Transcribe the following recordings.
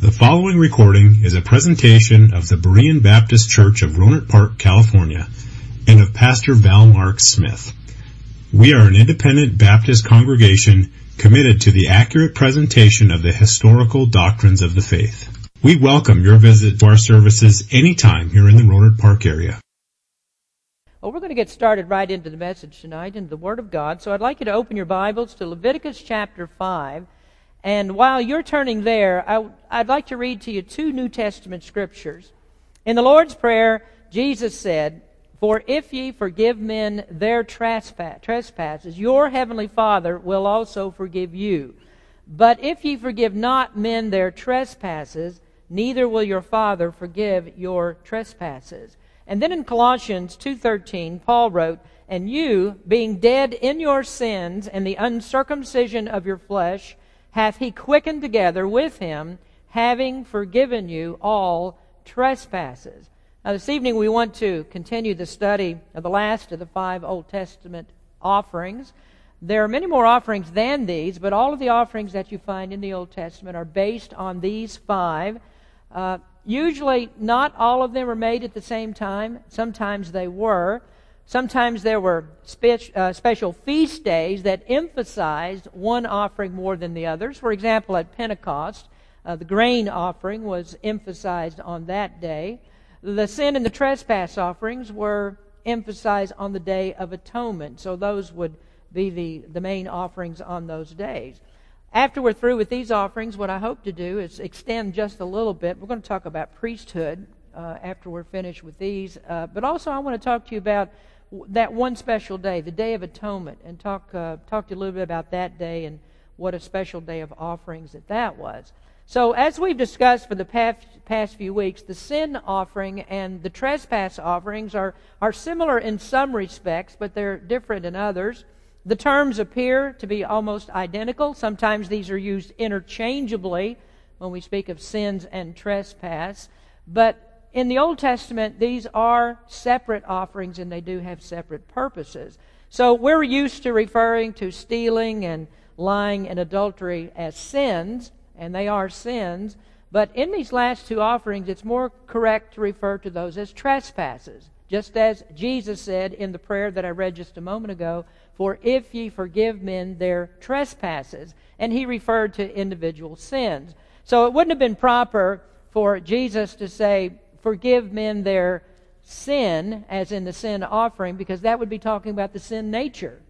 The following recording is a presentation of the Berean Baptist Church of Rohnert Park, California, and of Pastor Val Mark Smith. We are an independent Baptist congregation committed to the accurate presentation of the historical doctrines of the faith. We welcome your visit to our services anytime here in the Rohnert Park area. Well, we're going to get started right into the message tonight, into the Word of God, so I'd like you to open your Bibles to Leviticus chapter 5. And while you're turning there, I'd like to read to you two New Testament scriptures. In the Lord's Prayer, Jesus said, "For if ye forgive men their trespasses, your heavenly Father will also forgive you. But if ye forgive not men their trespasses, neither will your Father forgive your trespasses." And then in Colossians 2:13, Paul wrote, "And you, being dead in your sins and the uncircumcision of your flesh, hath he quickened together with him, having forgiven you all trespasses." Now this evening we want to continue the study of the last of the five Old Testament offerings. There are many more offerings than these, but all of the offerings that you find in the Old Testament are based on these five. Usually not all of them were made at the same time. Sometimes they were. Sometimes there were special feast days that emphasized one offering more than the others. For example, at Pentecost, the grain offering was emphasized on that day. The sin and the trespass offerings were emphasized on the Day of Atonement. So those would be the main offerings on those days. After we're through with these offerings, what I hope to do is extend just a little bit. We're going to talk about priesthood after we're finished with these. But also I want to talk to you about that one special day, the Day of Atonement, and talk to you a little bit about that day and what a special day of offerings that was. So as we've discussed for the past few weeks, the sin offering and the trespass offerings are similar in some respects, but they're different in others. The terms appear to be almost identical. Sometimes these are used interchangeably when we speak of sins and trespass. But in the Old Testament, these are separate offerings, and they do have separate purposes. So we're used to referring to stealing and lying and adultery as sins, and they are sins. But in these last two offerings, it's more correct to refer to those as trespasses, just as Jesus said in the prayer that I read just a moment ago, "For if ye forgive men their trespasses," and he referred to individual sins. So it wouldn't have been proper for Jesus to say, "Forgive men their sin," as in the sin offering, because that would be talking about the sin nature.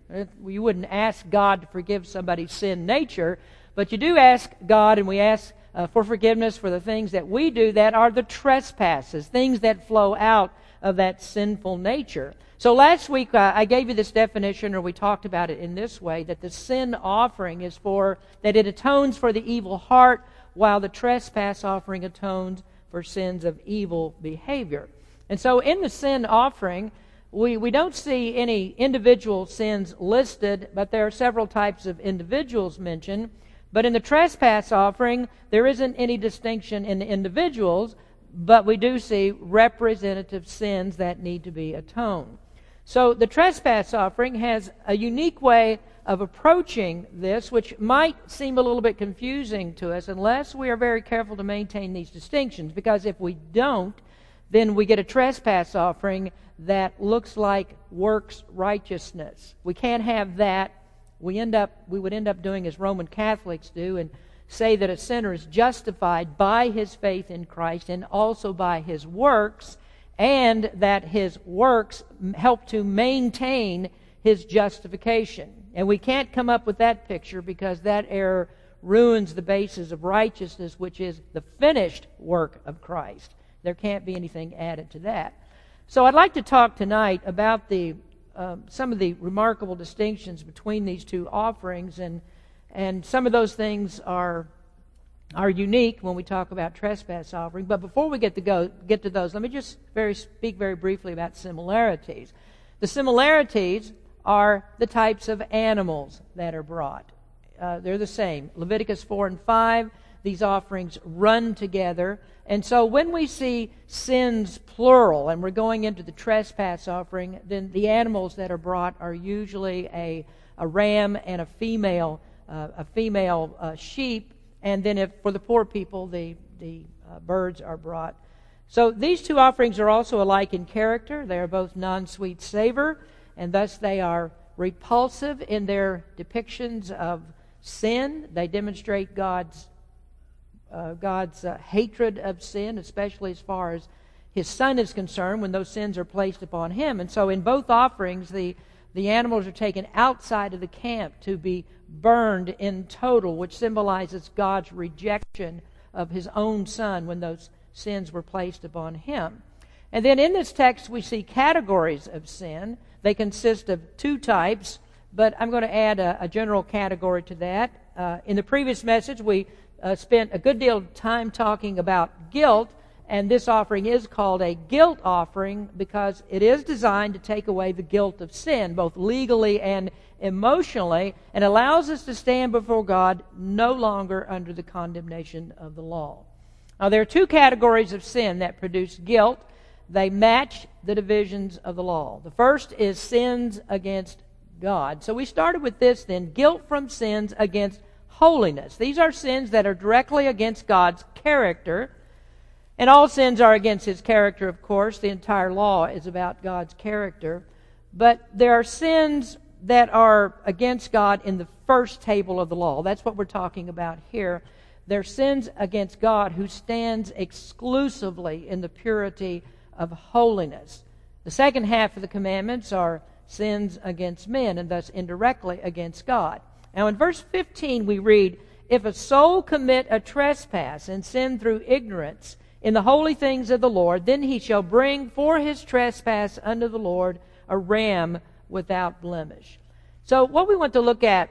You wouldn't ask God to forgive somebody's sin nature, but you do ask God, and we ask for forgiveness for the things that we do that are the trespasses, things that flow out of that sinful nature. So last week I gave you this definition, or we talked about it in this way, that the sin offering is that it atones for the evil heart, while the trespass offering atones for sins of evil behavior. And so in the sin offering, we don't see any individual sins listed, but there are several types of individuals mentioned. But in the trespass offering, there isn't any distinction in the individuals, but we do see representative sins that need to be atoned. So the trespass offering has a unique way of approaching this, which might seem a little bit confusing to us unless we are very careful to maintain these distinctions, because if we don't, then we get a trespass offering that looks like works righteousness. We can't have that. We would end up doing as Roman Catholics do and say that a sinner is justified by his faith in Christ and also by his works, and that his works help to maintain his justification. And we can't come up with that picture, because that error ruins the basis of righteousness, which is the finished work of Christ. There can't be anything added to that. So I'd like to talk tonight about some of the remarkable distinctions between these two offerings, and some of those things are unique when we talk about trespass offering. But before we get to those, let me just speak very briefly about similarities. The similarities are the types of animals that are brought. They're the same. Leviticus 4 and 5, these offerings run together. And so when we see sins plural, and we're going into the trespass offering, then the animals that are brought are usually a ram and a female sheep. And then for the poor people, the the birds are brought. So these two offerings are also alike in character. They are both non-sweet savor, and thus they are repulsive in their depictions of sin. They demonstrate God's hatred of sin, especially as far as His Son is concerned, when those sins are placed upon Him. And so in both offerings, the animals are taken outside of the camp to be burned in total, which symbolizes God's rejection of His own Son when those sins were placed upon Him. And then in this text, we see categories of sin. They consist of two types, but I'm going to add a general category to that. In the previous message, we spent a good deal of time talking about guilt, and this offering is called a guilt offering because it is designed to take away the guilt of sin, both legally and emotionally, and allows us to stand before God no longer under the condemnation of the law. Now, there are two categories of sin that produce guilt. They match the divisions of the law. The first is sins against God. So we started with this then, guilt from sins against holiness. These are sins that are directly against God's character. And all sins are against His character, of course. The entire law is about God's character. But there are sins that are against God in the first table of the law. That's what we're talking about here. They're sins against God who stands exclusively in the purity of holiness. The second half of the commandments are sins against men, and thus indirectly against God. Now in verse 15 we read, "If a soul commit a trespass and sin through ignorance in the holy things of the Lord, then he shall bring for his trespass unto the Lord a ram without blemish." So what we want to look at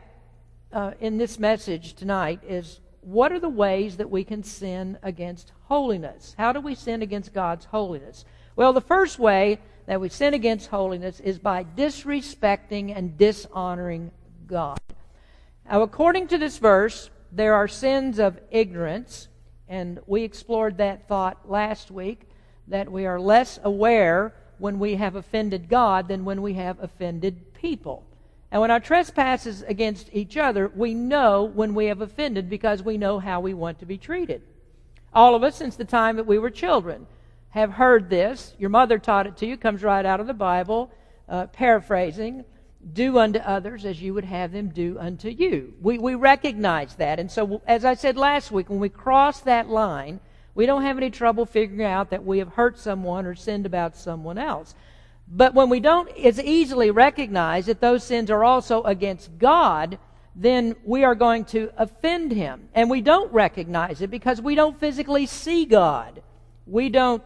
in this message tonight is, what are the ways that we can sin against holiness? How do we sin against God's holiness? Well, the first way that we sin against holiness is by disrespecting and dishonoring God. Now, according to this verse, there are sins of ignorance. And we explored that thought last week, that we are less aware when we have offended God than when we have offended people. And when our trespass is against each other, we know when we have offended because we know how we want to be treated. All of us, since the time that we were children, have heard this. Your mother taught it to you, comes right out of the Bible, paraphrasing, "Do unto others as you would have them do unto you." We recognize that. And so, as I said last week, when we cross that line, we don't have any trouble figuring out that we have hurt someone or sinned about someone else. But when we don't as easily recognize that those sins are also against God, then we are going to offend Him. And we don't recognize it because we don't physically see God. We don't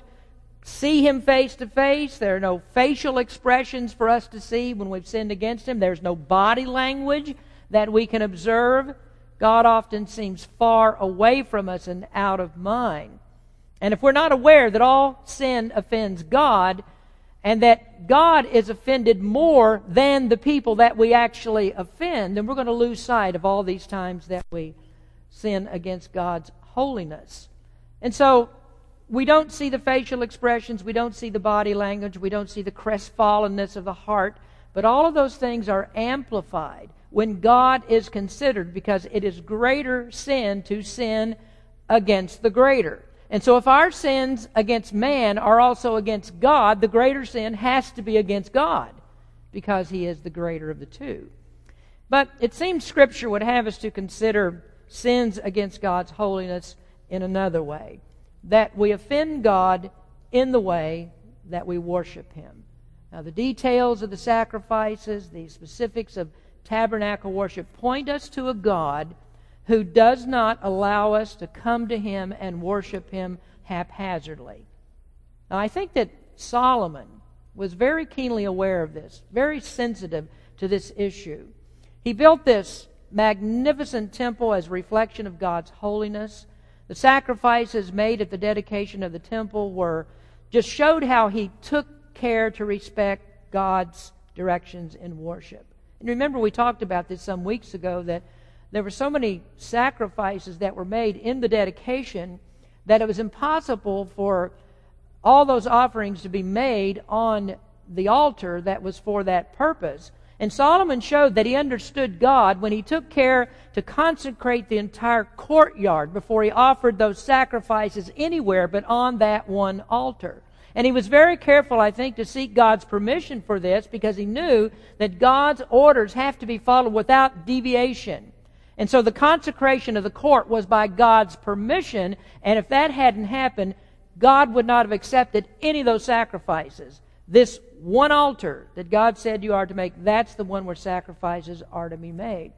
see Him face to face. There are no facial expressions for us to see when we've sinned against Him. There's no body language that we can observe. God often seems far away from us and out of mind. And if we're not aware that all sin offends God, and that God is offended more than the people that we actually offend, then we're going to lose sight of all these times that we sin against God's holiness. And so, we don't see the facial expressions, we don't see the body language, we don't see the crestfallenness of the heart, but all of those things are amplified when God is considered, because it is greater sin to sin against the greater. And so if our sins against man are also against God, the greater sin has to be against God, because He is the greater of the two. But it seems Scripture would have us to consider sins against God's holiness in another way, that we offend God in the way that we worship Him. Now, the details of the sacrifices, the specifics of tabernacle worship point us to a God who does not allow us to come to Him and worship Him haphazardly. Now, I think that Solomon was very keenly aware of this, very sensitive to this issue. He built this magnificent temple as a reflection of God's holiness. The sacrifices made at the dedication of the temple were just showed how he took care to respect God's directions in worship. And remember, we talked about this some weeks ago, that there were so many sacrifices that were made in the dedication that it was impossible for all those offerings to be made on the altar that was for that purpose. And Solomon showed that he understood God when he took care to consecrate the entire courtyard before he offered those sacrifices anywhere but on that one altar. And he was very careful, I think, to seek God's permission for this because he knew that God's orders have to be followed without deviation. And so the consecration of the court was by God's permission, and if that hadn't happened, God would not have accepted any of those sacrifices. This one altar that God said you are to make, that's the one where sacrifices are to be made.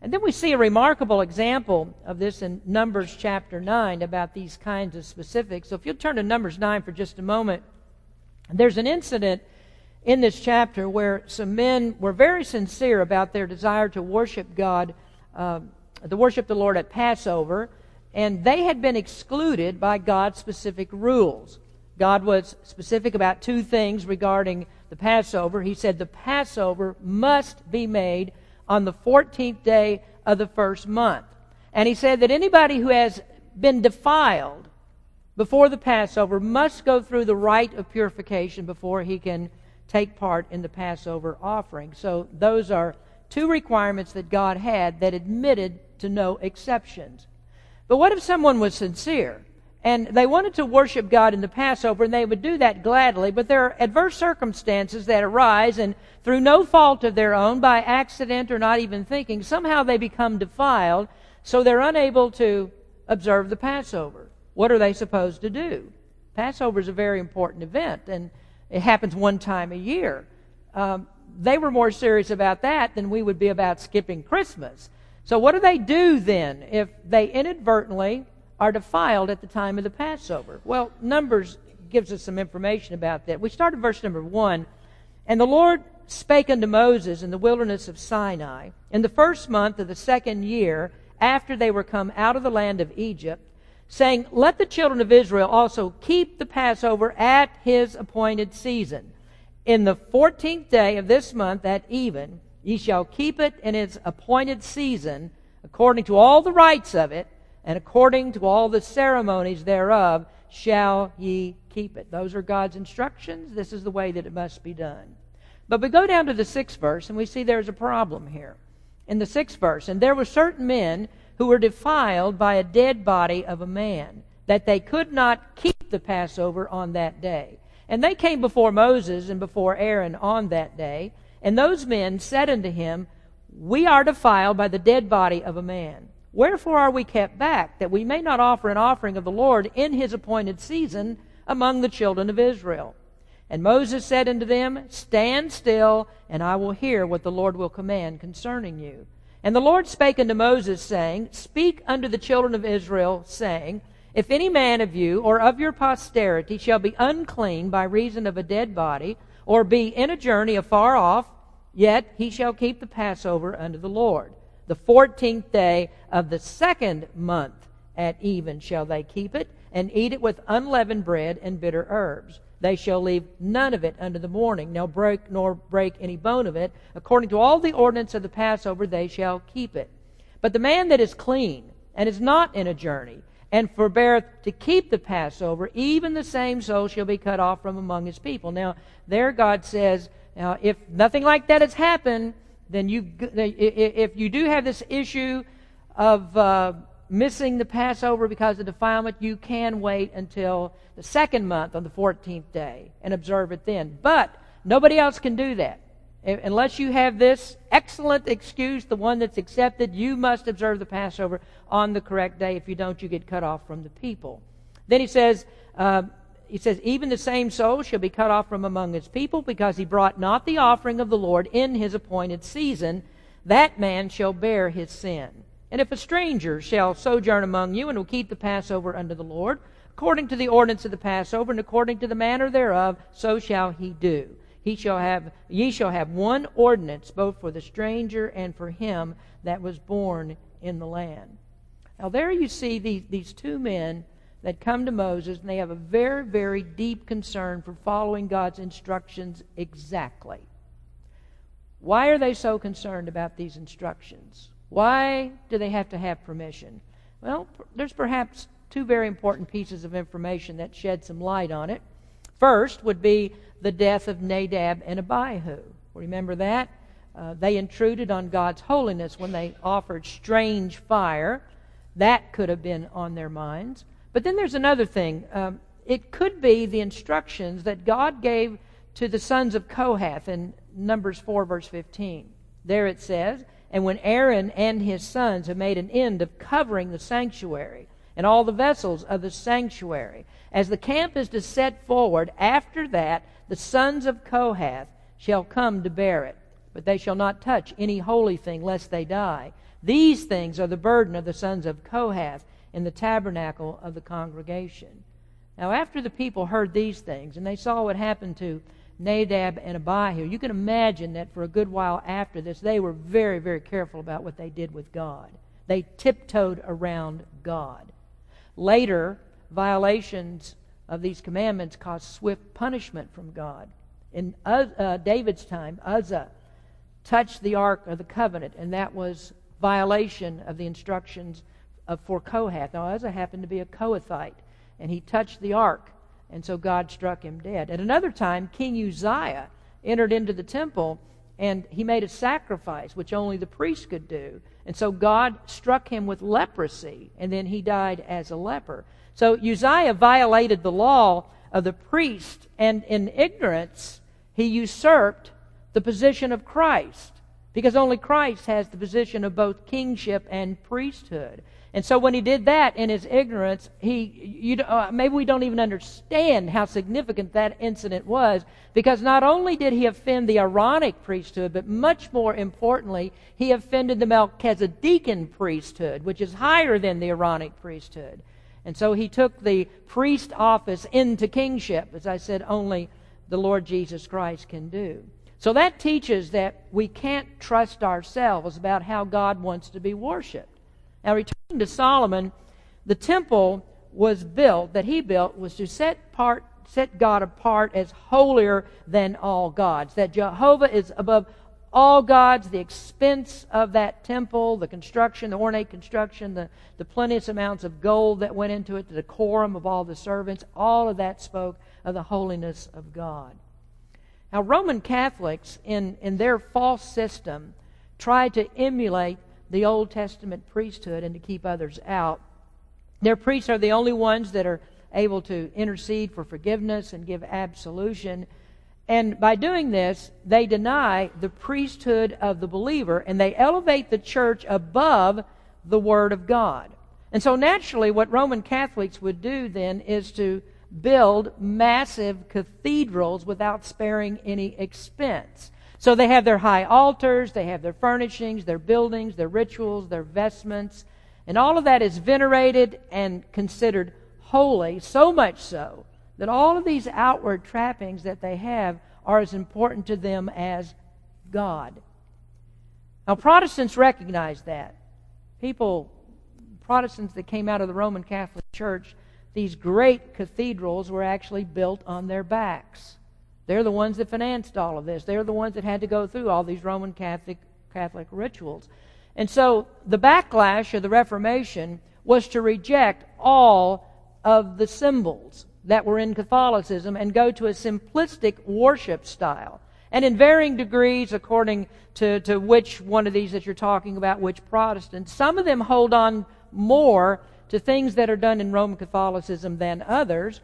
And then we see a remarkable example of this in Numbers chapter 9 about these kinds of specifics. So if you'll turn to Numbers 9 for just a moment, there's an incident in this chapter where some men were very sincere about their desire to worship God, to worship the Lord at Passover, and they had been excluded by God's specific rules. God was specific about two things regarding the Passover. He said the Passover must be made on the 14th day of the first month. And he said that anybody who has been defiled before the Passover must go through the rite of purification before he can take part in the Passover offering. So those are two requirements that God had that admitted to no exceptions. But what if someone was sincere and they wanted to worship God in the Passover, and they would do that gladly, but there are adverse circumstances that arise, and through no fault of their own, by accident or not even thinking, somehow they become defiled, so they're unable to observe the Passover. What are they supposed to do? Passover is a very important event, and it happens one time a year. They were more serious about that than we would be about skipping Christmas. So what do they do then if they inadvertently are defiled at the time of the Passover? Well, Numbers gives us some information about that. We start at verse number 1. And the Lord spake unto Moses in the wilderness of Sinai, in the first month of the second year, after they were come out of the land of Egypt, saying, Let the children of Israel also keep the Passover at his appointed season. In the 14th day of this month at even, ye shall keep it in its appointed season, according to all the rites of it, and according to all the ceremonies thereof shall ye keep it. Those are God's instructions. This is the way that it must be done. But we go down to the 6th verse, and we see there's a problem here. In the 6th verse, and there were certain men who were defiled by a dead body of a man, that they could not keep the Passover on that day. And they came before Moses and before Aaron on that day, and those men said unto him, We are defiled by the dead body of a man. Wherefore are we kept back, that we may not offer an offering of the Lord in his appointed season among the children of Israel? And Moses said unto them, Stand still, and I will hear what the Lord will command concerning you. And the Lord spake unto Moses, saying, Speak unto the children of Israel, saying, If any man of you or of your posterity shall be unclean by reason of a dead body, or be in a journey afar off, yet he shall keep the Passover unto the Lord. The 14th day of the second month at even shall they keep it, and eat it with unleavened bread and bitter herbs. They shall leave none of it unto the morning, nor break any bone of it. According to all the ordinance of the Passover, they shall keep it. But the man that is clean, and is not in a journey, and forbeareth to keep the Passover, even the same soul shall be cut off from among his people. Now, there God says, now, if nothing like that has happened, then if you do have this issue of missing the Passover because of defilement, you can wait until the second month on the 14th day and observe it then. But nobody else can do that. Unless you have this excellent excuse, the one that's accepted, you must observe the Passover on the correct day. If you don't, you get cut off from the people. Then he says, Even the same soul shall be cut off from among his people, because he brought not the offering of the Lord in his appointed season. That man shall bear his sin. And if a stranger shall sojourn among you, and will keep the Passover unto the Lord, according to the ordinance of the Passover, and according to the manner thereof, so shall he do. Ye shall have one ordinance, both for the stranger and for him that was born in the land. Now there you see these two men that come to Moses, and they have a very, very deep concern for following God's instructions exactly. Why are they so concerned about these instructions? Why do they have to have permission? Well, there's perhaps two very important pieces of information that shed some light on it. First would be the death of Nadab and Abihu. Remember that? They intruded on God's holiness when they offered strange fire. That could have been on their minds. But then there's another thing. It could be the instructions that God gave to the sons of Kohath in Numbers 4, verse 15. There it says, "And when Aaron and his sons have made an end of covering the sanctuary and all the vessels of the sanctuary, as the camp is to set forward, after that the sons of Kohath shall come to bear it. But they shall not touch any holy thing, lest they die. These things are the burden of the sons of Kohath in the tabernacle of the congregation." Now, after the people heard these things, and they saw what happened to Nadab and Abihu, you can imagine that for a good while after this, they were very, very careful about what they did with God. They tiptoed around God. Later, violations of these commandments caused swift punishment from God. In David's time, Uzzah touched the Ark of the Covenant, and that was violation of the instructions for Kohath. Now, Uzzah happened to be a Kohathite, and he touched the Ark, and so God struck him dead. At another time, King Uzziah entered into the temple, and he made a sacrifice, which only the priest could do, and so God struck him with leprosy, and then he died as a leper. So Uzziah violated the law of the priest, and in ignorance, he usurped the position of Christ, because only Christ has the position of both kingship and priesthood. And so when he did that in his ignorance, maybe we don't even understand how significant that incident was, because not only did he offend the Aaronic priesthood, but much more importantly, he offended the Melchizedekan priesthood, which is higher than the Aaronic priesthood. And so he took the priest office into kingship, as I said, only the Lord Jesus Christ can do. So that teaches that we can't trust ourselves about how God wants to be worshipped. Now, returning to Solomon, the temple that he built was to set God apart as holier than all gods, that Jehovah is above all gods. The expense of that temple, the construction, the ornate construction, the plenteous amounts of gold that went into it, the decorum of all the servants, all of that spoke of the holiness of God. Now, Roman Catholics, in their false system, try to emulate the Old Testament priesthood and to keep others out. Their priests are the only ones that are able to intercede for forgiveness and give absolution. And by doing this, they deny the priesthood of the believer, and they elevate the church above the Word of God. And so naturally, what Roman Catholics would do then is to build massive cathedrals without sparing any expense. So they have their high altars, they have their furnishings, their buildings, their rituals, their vestments, and all of that is venerated and considered holy, so much so that all of these outward trappings that they have are as important to them as God. Now, Protestants recognize that. Protestants that came out of the Roman Catholic Church, these great cathedrals were actually built on their backs. They're the ones that financed all of this. They're the ones that had to go through all these Roman Catholic rituals. And so the backlash of the Reformation was to reject all of the symbols that were in Catholicism and go to a simplistic worship style. And in varying degrees, according to which one of these that you're talking about, which Protestant, some of them hold on more to things that are done in Roman Catholicism than others.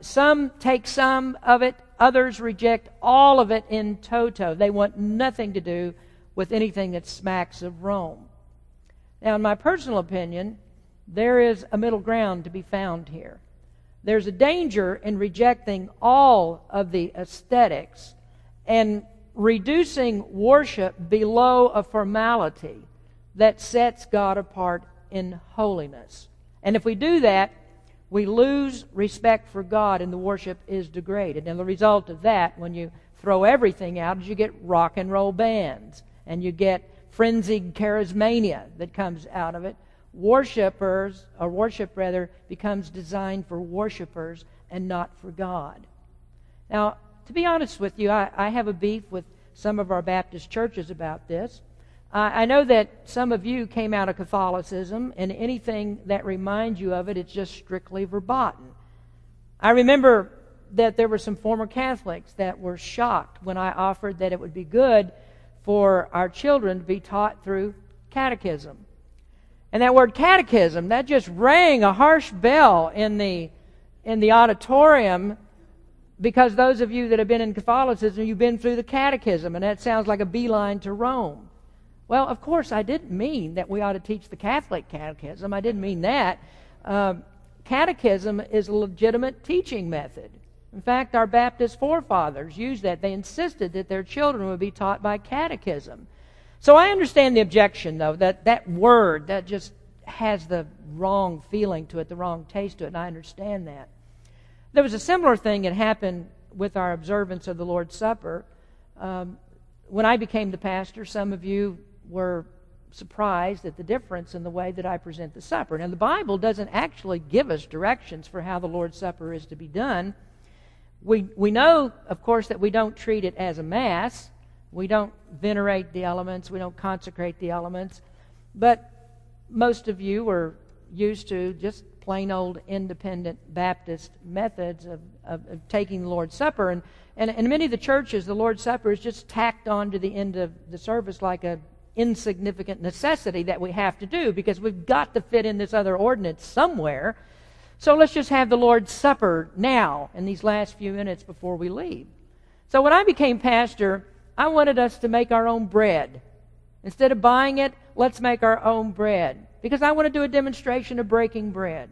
Some take some of it, others reject all of it in toto. They want nothing to do with anything that smacks of Rome. Now, in my personal opinion, there is a middle ground to be found here. There's a danger in rejecting all of the aesthetics and reducing worship below a formality that sets God apart in holiness. And if we do that, we lose respect for God, and the worship is degraded. And the result of that, when you throw everything out, is you get rock and roll bands, and you get frenzied charismania that comes out of it. Worship becomes designed for worshipers and not for God. Now, to be honest with you, I have a beef with some of our Baptist churches about this. I know that some of you came out of Catholicism, and anything that reminds you of it, it's just strictly verboten. I remember that there were some former Catholics that were shocked when I offered that it would be good for our children to be taught through catechism. And that word catechism, that just rang a harsh bell in the auditorium, because those of you that have been in Catholicism, you've been through the catechism, and that sounds like a beeline to Rome. Well, of course, I didn't mean that we ought to teach the Catholic catechism. I didn't mean that. Catechism is a legitimate teaching method. In fact, our Baptist forefathers used that. They insisted that their children would be taught by catechism. So I understand the objection, though, that word, that just has the wrong feeling to it, the wrong taste to it, and I understand that. There was a similar thing that happened with our observance of the Lord's Supper. When I became the pastor, some of you were surprised at the difference in the way that I present the supper. Now, the Bible doesn't actually give us directions for how the Lord's Supper is to be done. We know, of course, that we don't treat it as a Mass. We don't venerate the elements. We don't consecrate the elements. But most of you are used to just plain old independent Baptist methods of taking the Lord's Supper. And in many of the churches, the Lord's Supper is just tacked on to the end of the service like an insignificant necessity that we have to do because we've got to fit in this other ordinance somewhere. So let's just have the Lord's Supper now in these last few minutes before we leave. So when I became pastor, I wanted us to make our own bread. Instead of buying it, let's make our own bread, because I want to do a demonstration of breaking bread.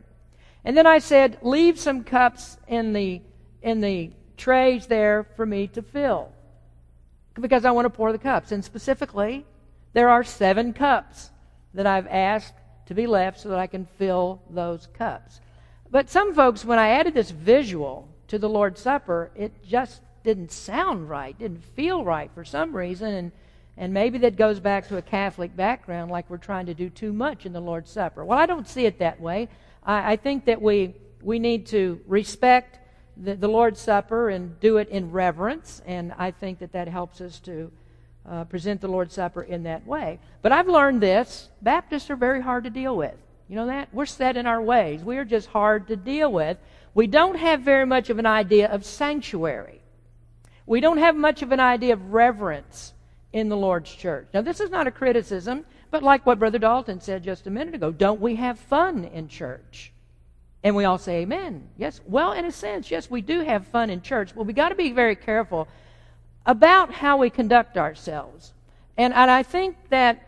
And then I said, leave some cups in the trays there for me to fill, because I want to pour the cups. And specifically, there are 7 cups that I've asked to be left so that I can fill those cups. But some folks, when I added this visual to the Lord's Supper, it just didn't sound right, didn't feel right for some reason, and maybe that goes back to a Catholic background, like we're trying to do too much in the Lord's Supper. Well, I don't see it that way. I think that we need to respect the Lord's Supper and do it in reverence, and I think that helps us to present the Lord's Supper in that way. But I've learned this: Baptists are very hard to deal with. You know that? We're set in our ways. We are just hard to deal with. We don't have very much of an idea of sanctuary. We don't have much of an idea of reverence in the Lord's church. Now, this is not a criticism, but like what Brother Dalton said just a minute ago, don't we have fun in church? And we all say amen. Yes, well, in a sense, yes, we do have fun in church. Well, we got to be very careful about how we conduct ourselves. And I think that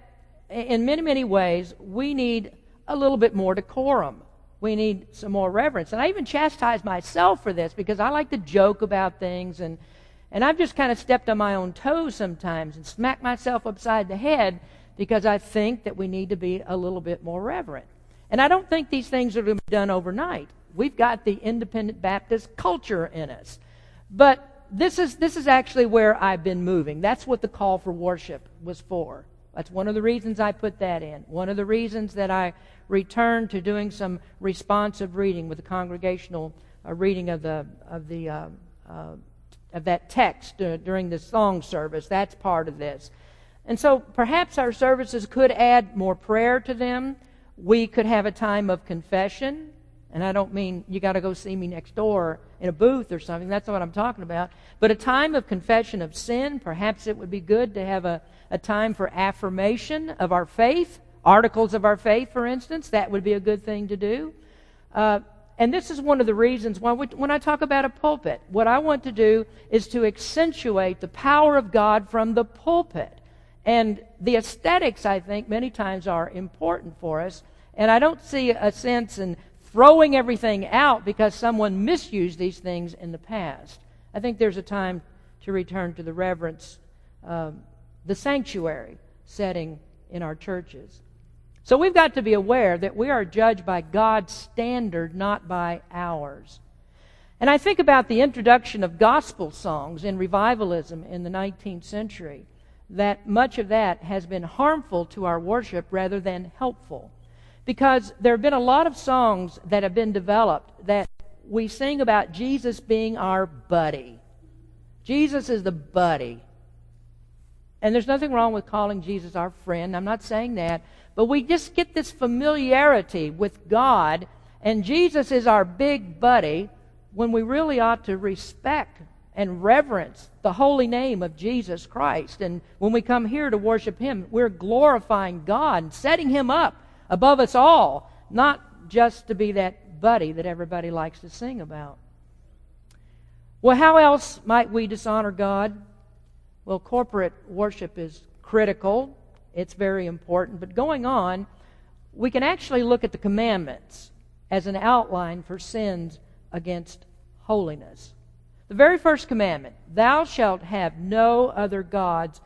in many, many ways, we need a little bit more decorum. We need some more reverence. And I even chastise myself for this, because I like to joke about things, and I've just kind of stepped on my own toes sometimes and smacked myself upside the head, because I think that we need to be a little bit more reverent. And I don't think these things are going to be done overnight. We've got the independent Baptist culture in us. But this is actually where I've been moving. That's what the call for worship was for. That's one of the reasons I put that in. One of the reasons that I returned to doing some responsive reading with the congregational reading of that text during the song service. That's part of this. And so perhaps our services could add more prayer to them. We could have a time of confession. And I don't mean you got to go see me next door in a booth or something. That's not what I'm talking about. But a time of confession of sin. Perhaps it would be good to have a time for affirmation of our faith. Articles of our faith, for instance. That would be a good thing to do. And this is one of the reasons why when I talk about a pulpit, what I want to do is to accentuate the power of God from the pulpit. And the aesthetics, I think, many times are important for us. And I don't see a sense in throwing everything out because someone misused these things in the past. I think there's a time to return to the reverence, the sanctuary setting in our churches. So we've got to be aware that we are judged by God's standard, not by ours. And I think about the introduction of gospel songs in revivalism in the 19th century, that much of that has been harmful to our worship rather than helpful. Because there have been a lot of songs that have been developed that we sing about Jesus being our buddy. Jesus is the buddy. And there's nothing wrong with calling Jesus our friend. I'm not saying that. But we just get this familiarity with God, and Jesus is our big buddy, when we really ought to respect and reverence the holy name of Jesus Christ. And when we come here to worship Him, we're glorifying God and setting Him up above us all, not just to be that buddy that everybody likes to sing about. Well, how else might we dishonor God? Well, corporate worship is critical. It's very important. But going on, we can actually look at the commandments as an outline for sins against holiness. The very first commandment, thou shalt have no other gods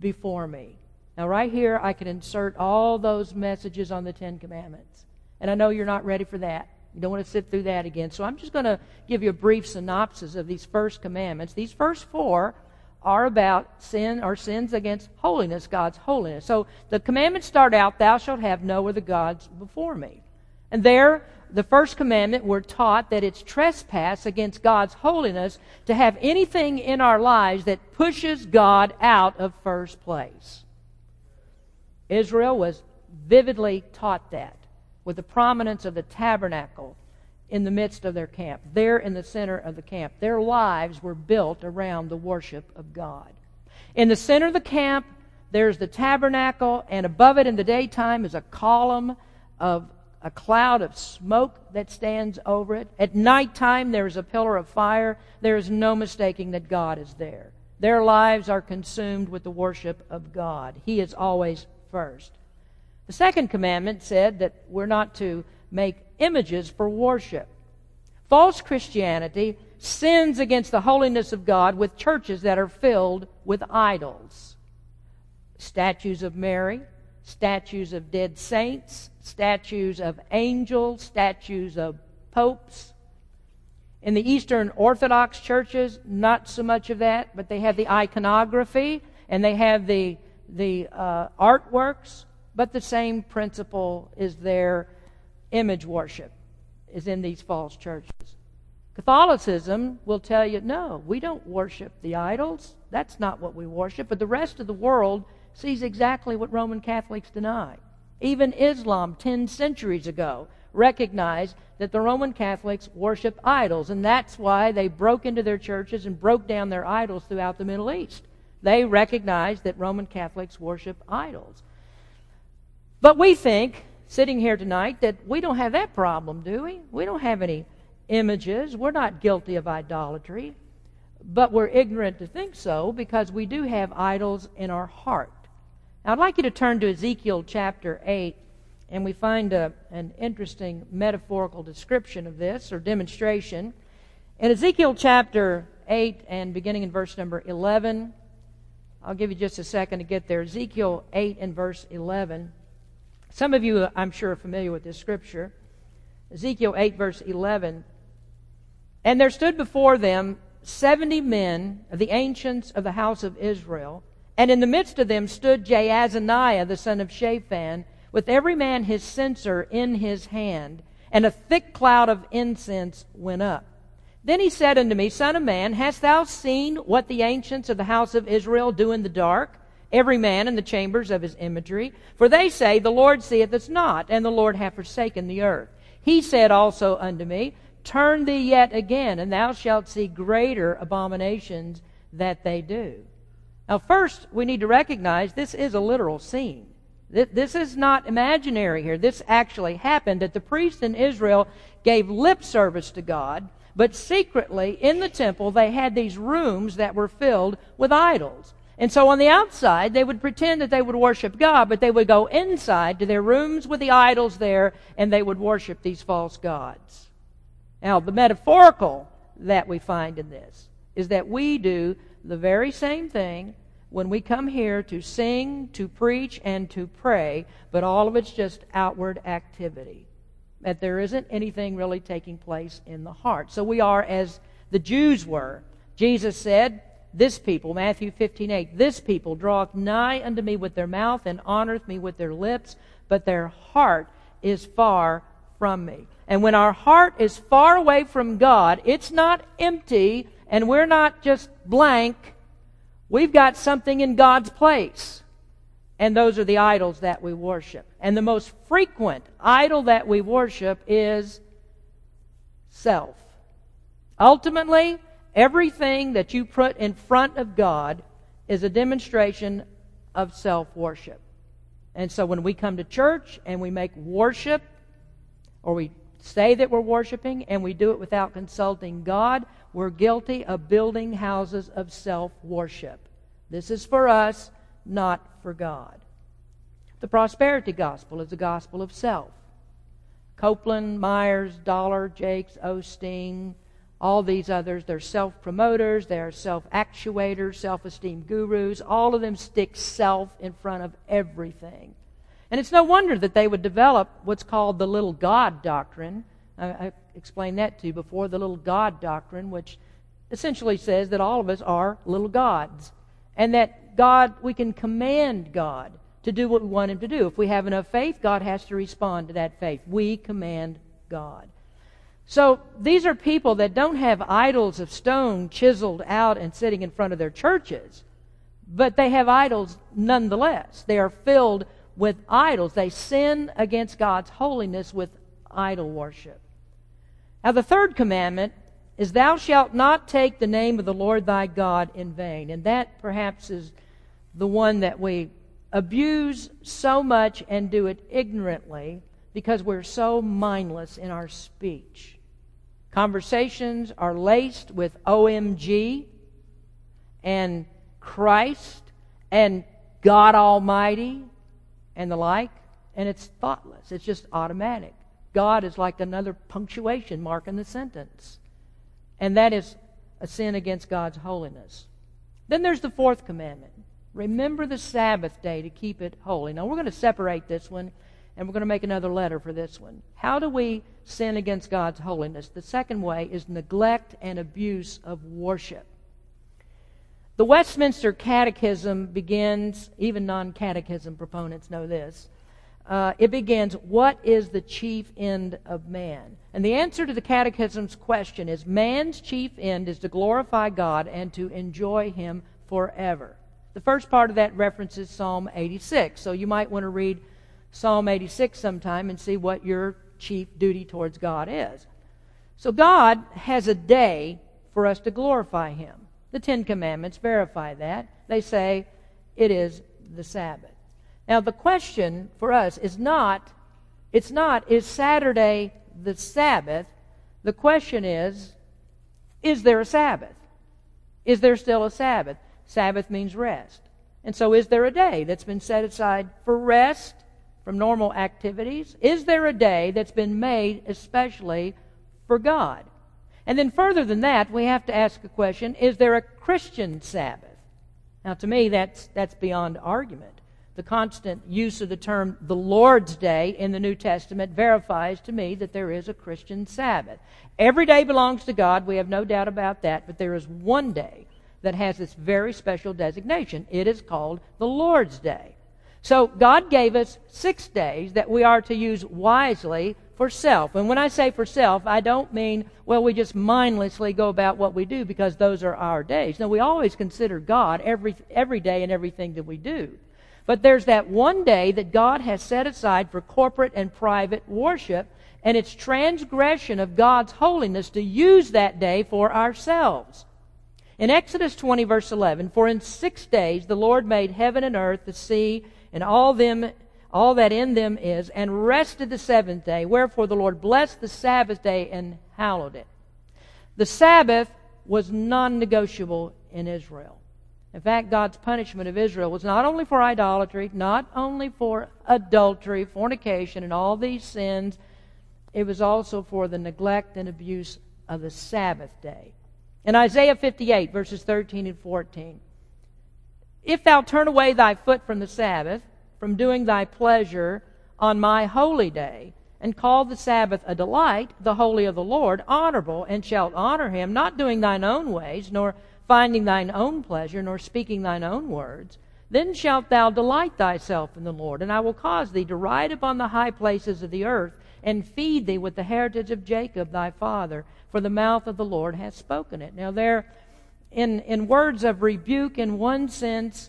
before me. Now right here I can insert all those messages on the Ten Commandments. And I know you're not ready for that. You don't want to sit through that again. So I'm just going to give you a brief synopsis of these first commandments. These first four are about sin or sins against holiness, God's holiness. So the commandments start out, thou shalt have no other gods before me. And there, the first commandment, we're taught that it's trespass against God's holiness to have anything in our lives that pushes God out of first place. Israel was vividly taught that with the prominence of the tabernacle in the midst of their camp, there in the center of the camp. Their lives were built around the worship of God. In the center of the camp, there's the tabernacle, and above it in the daytime is a column of a cloud of smoke that stands over it. At nighttime, there is a pillar of fire. There is no mistaking that God is there. Their lives are consumed with the worship of God. He is always first. The second commandment said that we're not to make images for worship. False Christianity sins against the holiness of God with churches that are filled with idols. Statues of Mary, statues of dead saints, statues of angels, statues of popes. In the Eastern Orthodox churches, not so much of that, but they have the iconography and they have the artworks, but the same principle is there. Image worship is in these false churches. Catholicism will tell you, no, we don't worship the idols. That's not what we worship. But the rest of the world sees exactly what Roman Catholics deny. Even Islam 10 centuries ago recognized that the Roman Catholics worship idols, and that's why they broke into their churches and broke down their idols throughout the Middle East. They recognized that Roman Catholics worship idols. But we think, sitting here tonight, that we don't have that problem, do we? We don't have any images. We're not guilty of idolatry, but we're ignorant to think so because we do have idols in our heart. Now, I'd like you to turn to Ezekiel chapter 8, and we find an interesting metaphorical description of this, or demonstration. In Ezekiel chapter 8, and beginning in verse number 11, I'll give you just a second to get there. Ezekiel 8 and verse 11. Some of you, I'm sure, are familiar with this scripture. Ezekiel 8, verse 11. And there stood before them 70 men of the ancients of the house of Israel, and in the midst of them stood Jaazaniah, the son of Shaphan, with every man his censer in his hand, and a thick cloud of incense went up. Then he said unto me, Son of man, hast thou seen what the ancients of the house of Israel do in the dark? Every man in the chambers of his imagery. For they say, The Lord seeth us not, and the Lord hath forsaken the earth. He said also unto me, Turn thee yet again, and thou shalt see greater abominations that they do. Now first, we need to recognize this is a literal scene. This is not imaginary here. This actually happened, that the priests in Israel gave lip service to God, but secretly in the temple they had these rooms that were filled with idols. And so on the outside, they would pretend that they would worship God, but they would go inside to their rooms with the idols there, and they would worship these false gods. Now, the metaphorical that we find in this is that we do the very same thing when we come here to sing, to preach, and to pray, but all of it's just outward activity, that there isn't anything really taking place in the heart. So we are as the Jews were. Jesus said, This people, Matthew 15:8, This people draweth nigh unto me with their mouth and honoreth me with their lips, but their heart is far from me. And when our heart is far away from God, it's not empty and we're not just blank. We've got something in God's place. And those are the idols that we worship. And the most frequent idol that we worship is self. Ultimately, Everything that you put in front of God is a demonstration of self-worship. And so when we come to church and we make worship, or we say that we're worshiping, and we do it without consulting God, we're guilty of building houses of self-worship. This is for us, not for God. The prosperity gospel is a gospel of self. Copeland, Myers, Dollar, Jakes, Osteen, all these others, they're self-promoters, they're self-actuators, self-esteem gurus. All of them stick self in front of everything. And it's no wonder that they would develop what's called the little God doctrine. I explained that to you before, the little God doctrine, which essentially says that all of us are little gods, and that God, we can command God to do what we want Him to do. If we have enough faith, God has to respond to that faith. We command God. So these are people that don't have idols of stone chiseled out and sitting in front of their churches, but they have idols nonetheless. They are filled with idols. They sin against God's holiness with idol worship. Now the third commandment is, thou shalt not take the name of the Lord thy God in vain. And that perhaps is the one that we abuse so much and do it ignorantly because we're so mindless in our speech. Conversations are laced with OMG and Christ and God Almighty and the like, and it's thoughtless. It's just automatic. God is like another punctuation mark in the sentence. And that is a sin against God's holiness. Then there's the fourth commandment. Remember the Sabbath day to keep it holy. Now, we're going to separate this one, and we're going to make another letter for this one. How do we sin against God's holiness? The second way is neglect and abuse of worship. The Westminster Catechism begins, even non-catechism proponents know this, it begins, what is the chief end of man? And the answer to the Catechism's question is, man's chief end is to glorify God and to enjoy Him forever. The first part of that references Psalm 86, so you might want to read Psalm 86 sometime and see what your chief duty towards God is. So God has a day for us to glorify Him. The Ten Commandments verify that. They say it is the Sabbath. Now the question for us is not, is Saturday the Sabbath? The question is there a Sabbath? Is there still a Sabbath? Sabbath means rest. And so is there a day that's been set aside for rest from normal activities? Is there a day that's been made especially for God? And then further than that, we have to ask a question, is there a Christian Sabbath? Now to me, that's beyond argument. The constant use of the term the Lord's Day in the New Testament verifies to me that there is a Christian Sabbath. Every day belongs to God, we have no doubt about that, but there is one day that has this very special designation. It is called the Lord's Day. So God gave us 6 days that we are to use wisely for self. And when I say for self, I don't mean, well, we just mindlessly go about what we do because those are our days. No, we always consider God every day and everything that we do. But there's that one day that God has set aside for corporate and private worship, and it's transgression of God's holiness to use that day for ourselves. In Exodus 20, verse 11, for in 6 days the Lord made heaven and earth, the sea, and all that in them is, and rested the seventh day. Wherefore the Lord blessed the Sabbath day and hallowed it. The Sabbath was non-negotiable in Israel. In fact, God's punishment of Israel was not only for idolatry, not only for adultery, fornication, and all these sins, it was also for the neglect and abuse of the Sabbath day. In Isaiah 58, verses 13 and 14, if thou turn away thy foot from the Sabbath, from doing thy pleasure on my holy day, and call the Sabbath a delight, the holy of the Lord, honorable, and shalt honor him, not doing thine own ways, nor finding thine own pleasure, nor speaking thine own words, then shalt thou delight thyself in the Lord, and I will cause thee to ride upon the high places of the earth, and feed thee with the heritage of Jacob thy father, for the mouth of the Lord hath spoken it. Now there, in words of rebuke in one sense,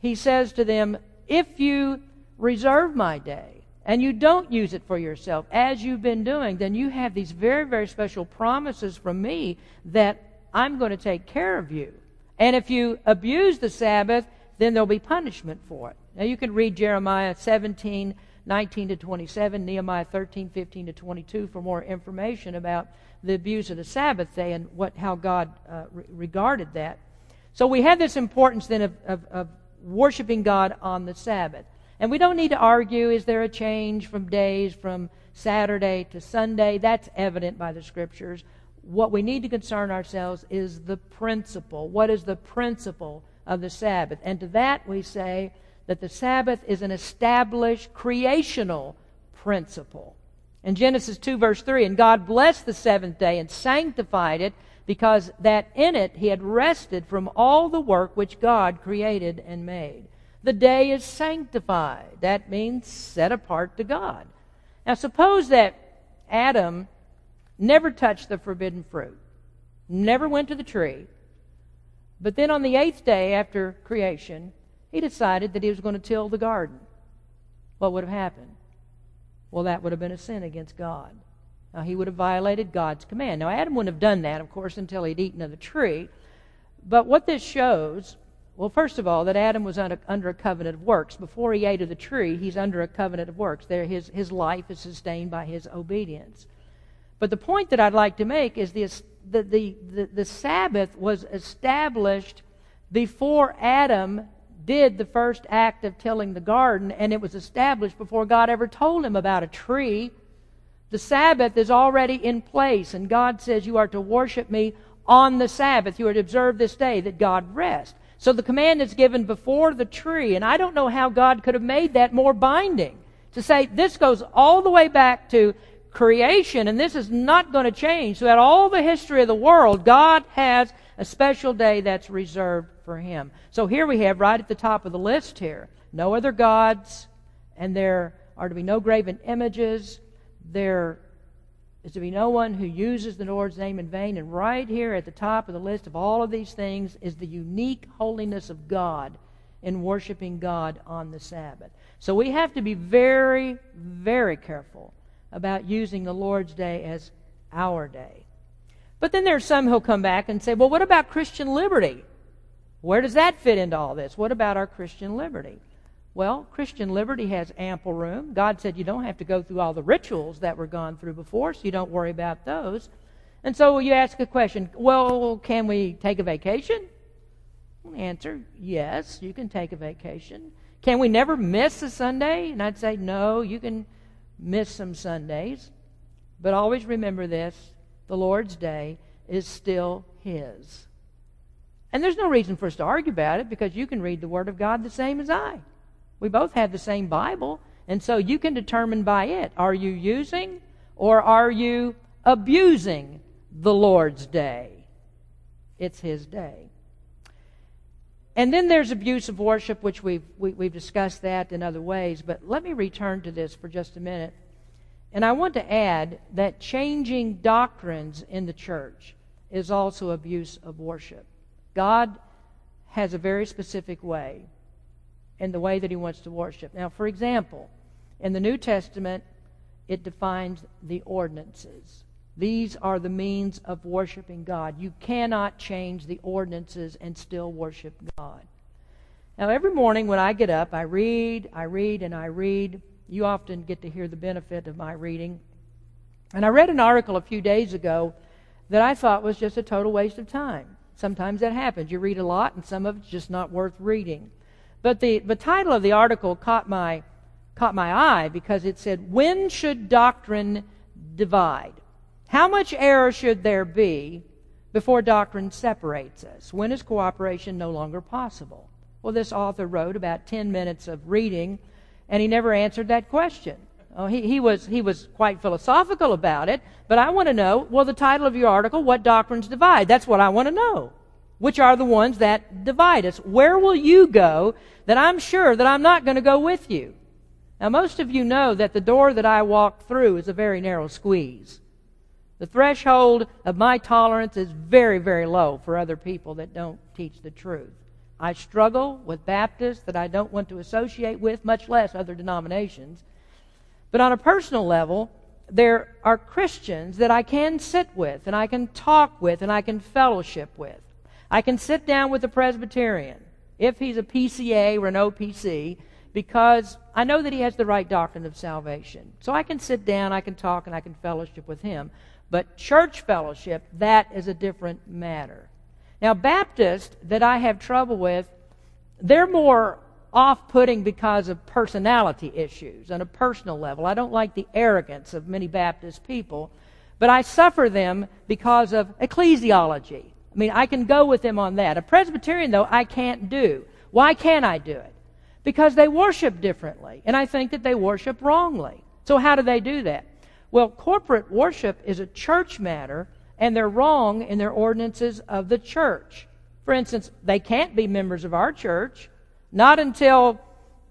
he says to them, if you reserve my day, and you don't use it for yourself, as you've been doing, then you have these very, very special promises from me that I'm going to take care of you. And if you abuse the Sabbath, then there'll be punishment for it. Now you can read Jeremiah 17, 19 to 27, Nehemiah 13, 15 to 22 for more information about the abuse of the Sabbath day and how God regarded that. So we have this importance then of worshiping God on the Sabbath. And we don't need to argue, is there a change from days from Saturday to Sunday? That's evident by the Scriptures. What we need to concern ourselves is the principle. What is the principle of the Sabbath? And to that we say that the Sabbath is an established creational principle. In Genesis 2, verse 3, and God blessed the seventh day and sanctified it, because that in it he had rested from all the work which God created and made. The day is sanctified. That means set apart to God. Now suppose that Adam never touched the forbidden fruit, never went to the tree, but then on the eighth day after creation, he decided that he was going to till the garden. What would have happened? Well, that would have been a sin against God. Now, he would have violated God's command. Now, Adam wouldn't have done that, of course, until he'd eaten of the tree. But what this shows, well, first of all, that Adam was under a covenant of works. Before he ate of the tree, he's under a covenant of works. There, his life is sustained by his obedience. But the point that I'd like to make is the Sabbath was established before Adam did the first act of tilling the garden, and it was established before God ever told him about a tree. The Sabbath is already in place, and God says you are to worship me on the Sabbath. You are to observe this day that God rests. So the command is given before the tree, and I don't know how God could have made that more binding, to say this goes all the way back to creation, and this is not going to change. Throughout all the history of the world, God has a special day that's reserved for him. So here we have right at the top of the list here, no other gods, and there are to be no graven images. There is to be no one who uses the Lord's name in vain. And right here at the top of the list of all of these things is the unique holiness of God in worshiping God on the Sabbath. So we have to be very, very careful about using the Lord's day as our day. But then there are some who'll come back and say, well, what about Christian liberty? Where does that fit into all this? What about our Christian liberty? Well, Christian liberty has ample room. God said you don't have to go through all the rituals that were gone through before, so you don't worry about those. And so you ask a question, well, can we take a vacation? Answer, yes, you can take a vacation. Can we never miss a Sunday? And I'd say, no, you can miss some Sundays. But always remember this, the Lord's day is still His. And there's no reason for us to argue about it, because you can read the Word of God the same as I. We both have the same Bible, and so you can determine by it, are you using or are you abusing the Lord's day? It's His day. And then there's abuse of worship, which we've discussed that in other ways, but let me return to this for just a minute. And I want to add that changing doctrines in the church is also abuse of worship. God has a very specific way, and the way that He wants to worship. Now, for example, in the New Testament, it defines the ordinances. These are the means of worshiping God. You cannot change the ordinances and still worship God. Now, every morning when I get up, I read. You often get to hear the benefit of my reading. And I read an article a few days ago that I thought was just a total waste of time. Sometimes that happens. You read a lot, and some of it's just not worth reading. But the title of the article caught my eye, because it said, "When should doctrine divide? How much error should there be before doctrine separates us? When is cooperation no longer possible?" Well, this author wrote about 10 minutes of reading, and he never answered that question. Oh, he was quite philosophical about it, but I want to know, well, the title of your article, "What Doctrines Divide?" That's what I want to know. Which are the ones that divide us? Where will you go that I'm sure that I'm not going to go with you? Now, most of you know that the door that I walk through is a very narrow squeeze. The threshold of my tolerance is very, very low for other people that don't teach the truth. I struggle with Baptists that I don't want to associate with, much less other denominations. But on a personal level, there are Christians that I can sit with, and I can talk with, and I can fellowship with. I can sit down with a Presbyterian, if he's a PCA or an OPC, because I know that he has the right doctrine of salvation. So I can sit down, I can talk, and I can fellowship with him. But church fellowship, that is a different matter. Now, Baptists that I have trouble with, they're more off-putting because of personality issues on a personal level. I don't like the arrogance of many Baptist people, but I suffer them because of ecclesiology. I mean, I can go with them on that. A Presbyterian, though, I can't do. Why can't I do it? Because they worship differently, and I think that they worship wrongly. So how do they do that? Well, corporate worship is a church matter, and they're wrong in their ordinances of the church. For instance, they can't be members of our church, not until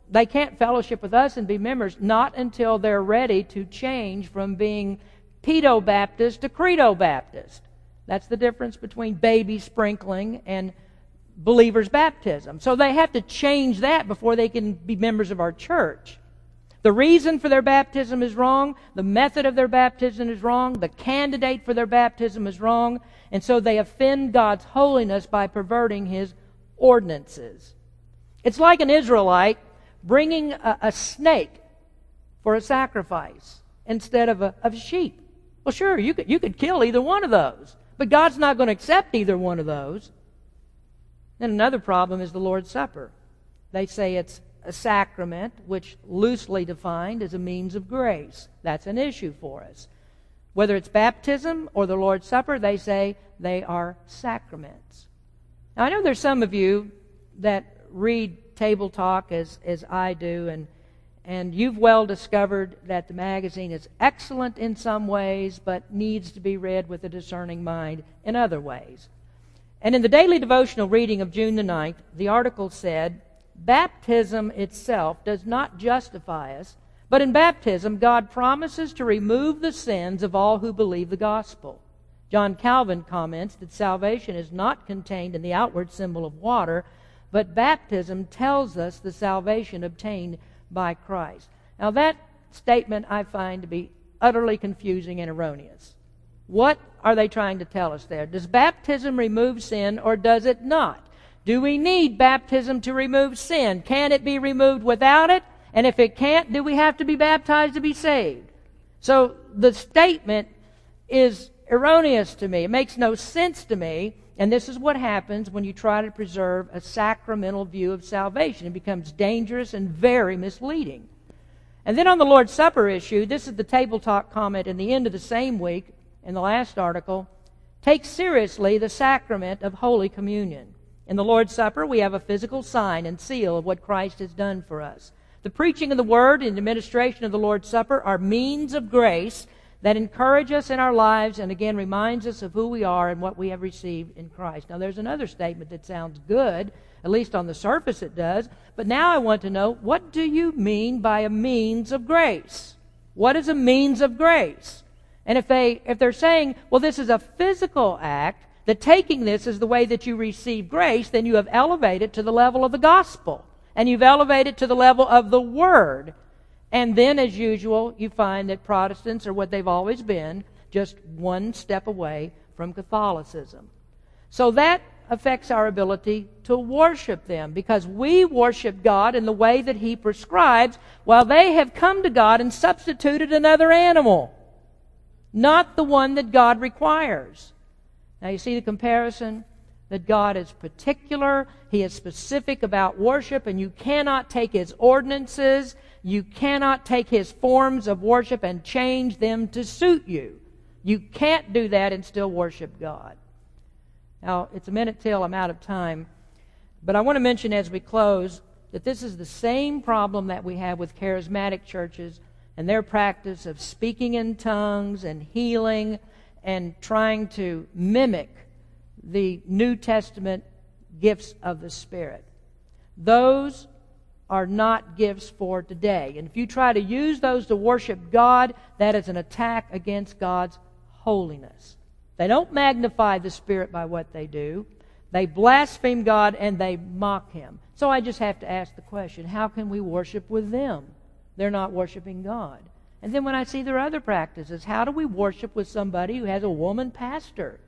they can't fellowship with us and be members, not until they're ready to change from being pedo Baptist to credo Baptist. That's the difference between baby sprinkling and believer's baptism. So they have to change that before they can be members of our church. The reason for their baptism is wrong, the method of their baptism is wrong, the candidate for their baptism is wrong, and so they offend God's holiness by perverting His ordinances. It's like an Israelite bringing a snake for a sacrifice instead of a sheep. Well, sure, you could kill either one of those, but God's not going to accept either one of those. Then another problem is the Lord's Supper. They say it's a sacrament, which loosely defined is a means of grace. That's an issue for us. Whether it's baptism or the Lord's Supper, they say they are sacraments. Now, I know there's some of you that read Table Talk as I do, and you've well discovered that the magazine is excellent in some ways, but needs to be read with a discerning mind in other ways. And in the daily devotional reading of June the 9th, the article said, "Baptism itself does not justify us, but in baptism God promises to remove the sins of all who believe the gospel." John Calvin comments that salvation is not contained in the outward symbol of water, but baptism tells us the salvation obtained by Christ. Now that statement I find to be utterly confusing and erroneous. What are they trying to tell us there? Does baptism remove sin or does it not? Do we need baptism to remove sin? Can it be removed without it? And if it can't, do we have to be baptized to be saved? So the statement is erroneous to me. It makes no sense to me. And this is what happens when you try to preserve a sacramental view of salvation. It becomes dangerous and very misleading. And then on the Lord's Supper issue, this is the Table Talk comment in the end of the same week, in the last article, "Take seriously the sacrament of Holy Communion. In the Lord's Supper, we have a physical sign and seal of what Christ has done for us. The preaching of the Word and administration of the Lord's Supper are means of grace that encourage us in our lives and again reminds us of who we are and what we have received in Christ." Now there's another statement that sounds good, at least on the surface it does, but now I want to know, what do you mean by a means of grace? What is a means of grace? And if they're saying, well, this is a physical act, that taking this is the way that you receive grace, then you have elevated to the level of the gospel, and you've elevated to the level of the Word. And then, as usual, you find that Protestants are what they've always been, just one step away from Catholicism. So that affects our ability to worship them, because we worship God in the way that He prescribes, while they have come to God and substituted another animal, not the one that God requires. Now you see the comparison? That God is particular, He is specific about worship, and you cannot take His ordinances, you cannot take His forms of worship and change them to suit you. You can't do that and still worship God. Now, it's a minute till I'm out of time, but I want to mention as we close that this is the same problem that we have with charismatic churches and their practice of speaking in tongues and healing and trying to mimic the New Testament gifts of the Spirit. Those are not gifts for today. And if you try to use those to worship God, that is an attack against God's holiness. They don't magnify the Spirit by what they do. They blaspheme God and they mock Him. So I just have to ask the question, how can we worship with them? They're not worshiping God. And then when I see their other practices, how do we worship with somebody who has a woman pastor,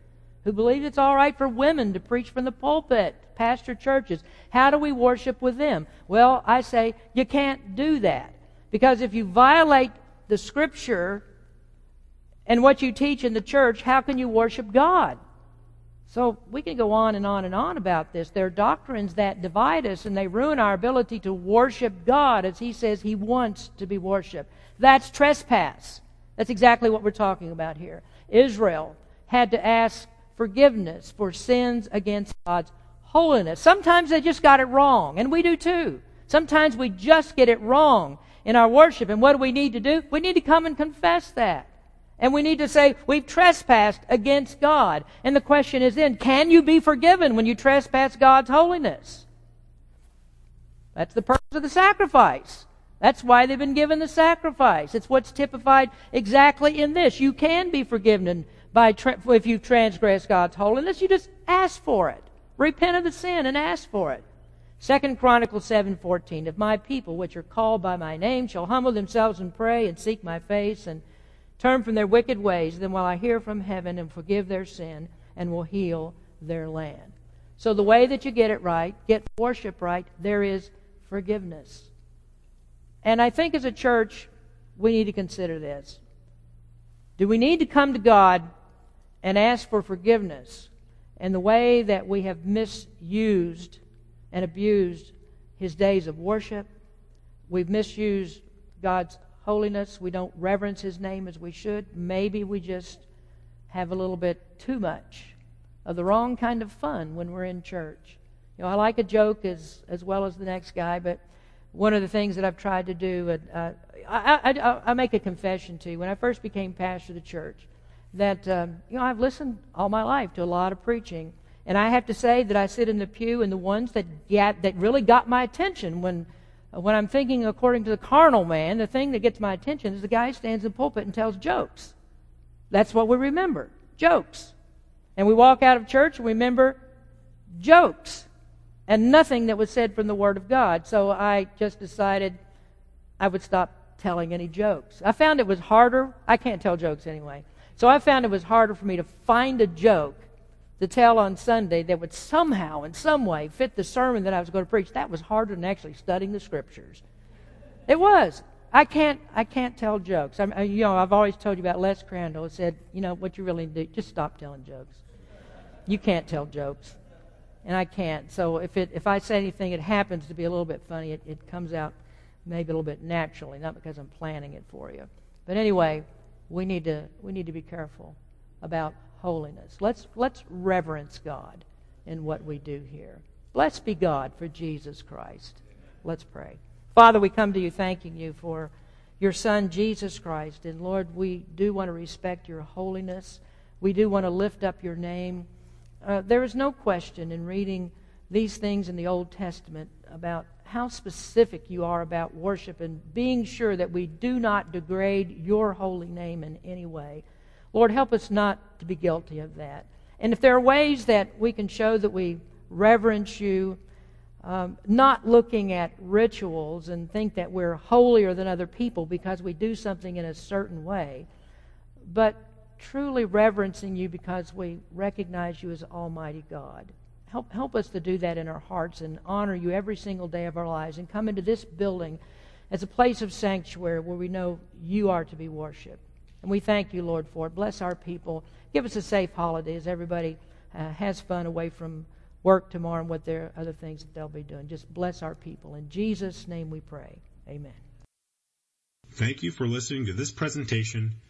who believes it's all right for women to preach from the pulpit, pastor churches? How do we worship with them? Well, I say you can't do that, because if you violate the Scripture and what you teach in the church, how can you worship God? So we can go on and on and on about this. There are doctrines that divide us, and they ruin our ability to worship God as He says He wants to be worshipped. That's trespass. That's exactly what we're talking about here. Israel had to ask forgiveness for sins against God's holiness. Sometimes they just got it wrong, and we do too. Sometimes we just get it wrong in our worship, and what do we need to do? We need to come and confess that. And we need to say, we've trespassed against God. And the question is then, can you be forgiven when you trespass God's holiness? That's the purpose of the sacrifice. That's why they've been given the sacrifice. It's what's typified exactly in this. You can be forgiven by if you transgress God's holiness. You just ask for it. Repent of the sin and ask for it. 2 Chronicles 7:14, if my people which are called by my name shall humble themselves and pray and seek my face and turn from their wicked ways, then will I hear from heaven and forgive their sin and will heal their land. So the way that you get it right, get worship right, there is forgiveness. And I think as a church, we need to consider this. Do we need to come to God and ask for forgiveness in the way that we have misused and abused His days of worship? We've misused God's holiness. We don't reverence His name as we should. Maybe we just have a little bit too much of the wrong kind of fun when we're in church. You know, I like a joke as well as the next guy, but one of the things that I've tried to do, I make a confession to you. When I first became pastor of the church, that I've listened all my life to a lot of preaching, and I have to say that I sit in the pew, and the ones that really got my attention when I'm thinking according to the carnal man, the thing that gets my attention is the guy who stands in the pulpit and tells jokes. That's what we remember, jokes. And we walk out of church and remember jokes and nothing that was said from the Word of God. So I just decided I would stop telling any jokes. I found it was harder. I can't tell jokes anyway. So I found it was harder for me to find a joke to tell on Sunday that would somehow, in some way, fit the sermon that I was going to preach. That was harder than actually studying the Scriptures. It was. I can't tell jokes. I've always told you about Les Crandall. He said, what you really do, just stop telling jokes. You can't tell jokes, and I can't. So if I say anything, it happens to be a little bit funny. It comes out maybe a little bit naturally, not because I'm planning it for you. But anyway, we need to be careful about holiness. Let's reverence God in what we do here. Blessed be God for Jesus Christ. Let's pray. Father, we come to you thanking you for your Son, Jesus Christ. And Lord, we do want to respect your holiness. We do want to lift up your name. There is no question in reading these things in the Old Testament about how specific you are about worship and being sure that we do not degrade your holy name in any way. Lord, help us not to be guilty of that. And if there are ways that we can show that we reverence you, not looking at rituals and think that we're holier than other people because we do something in a certain way, but truly reverencing you because we recognize you as Almighty God. Help us to do that in our hearts and honor you every single day of our lives and come into this building as a place of sanctuary where we know you are to be worshipped. And we thank you, Lord, for it. Bless our people. Give us a safe holiday as everybody has fun away from work tomorrow and what their other things that they'll be doing. Just bless our people. In Jesus' name we pray. Amen. Thank you for listening to this presentation